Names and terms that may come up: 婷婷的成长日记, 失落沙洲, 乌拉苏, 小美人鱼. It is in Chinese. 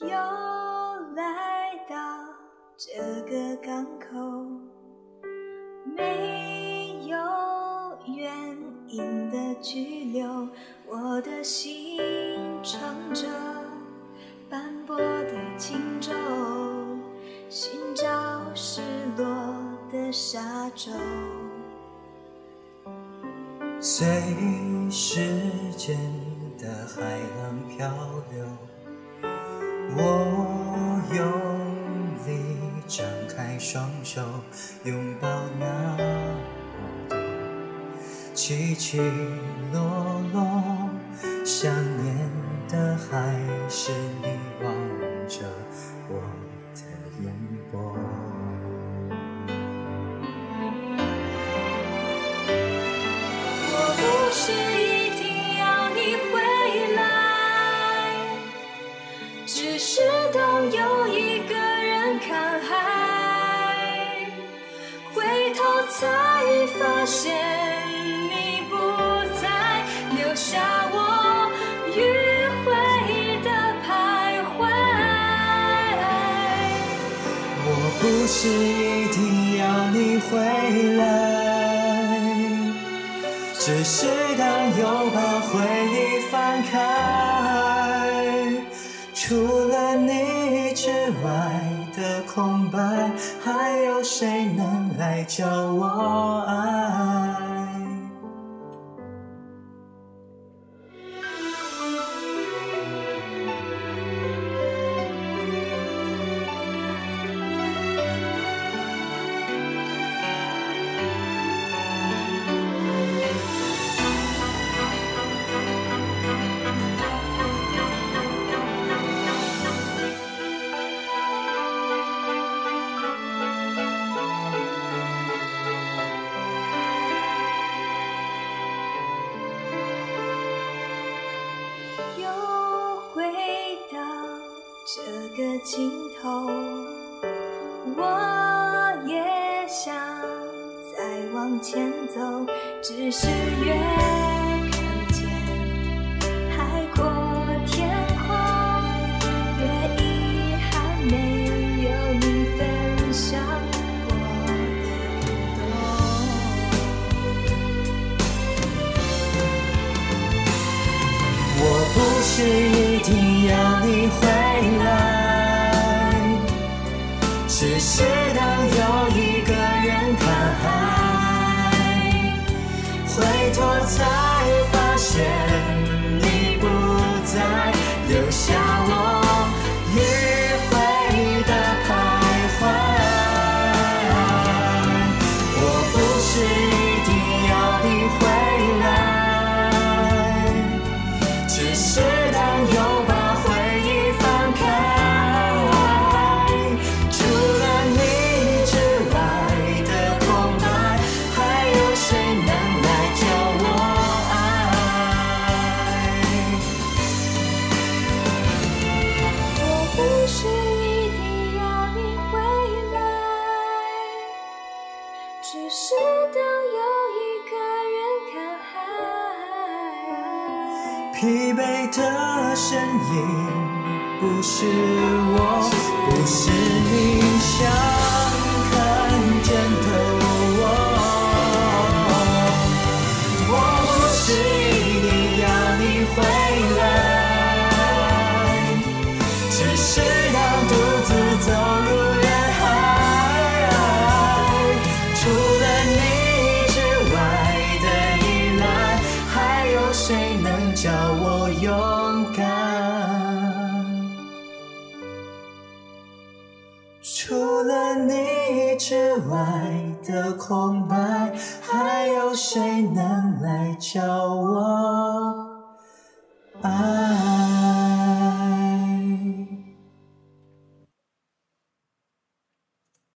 又来到这个港口，没有原因的拘留，我的心乘着斑驳的轻舟，寻找失落的沙洲。随时间的海浪漂流，我用力张开双手，拥抱那么多起起落落，想念的还是你望着我的眼波。我不是一定要你回来，只是当有一个人看海，回头才发现不是一定要你回来，只是当又把回忆翻开，除了你之外的空白，还有谁能来教我爱？这个尽头，我也想再往前走，只是越看见海阔天空，越遗憾没有你分享我的感动。我不是一定要你回来，只是当有一个人看海，回头才发现你不在，留下我迂回的徘徊。我不是一定要你回来，只是当有把回忆翻开，只是当有一个人看海，疲惫的身影不是我，不是你想看见的我。我不是一定要你回来，只是当独自走路，谁能教我勇敢？除了你之外的空白，还有谁能来教我爱？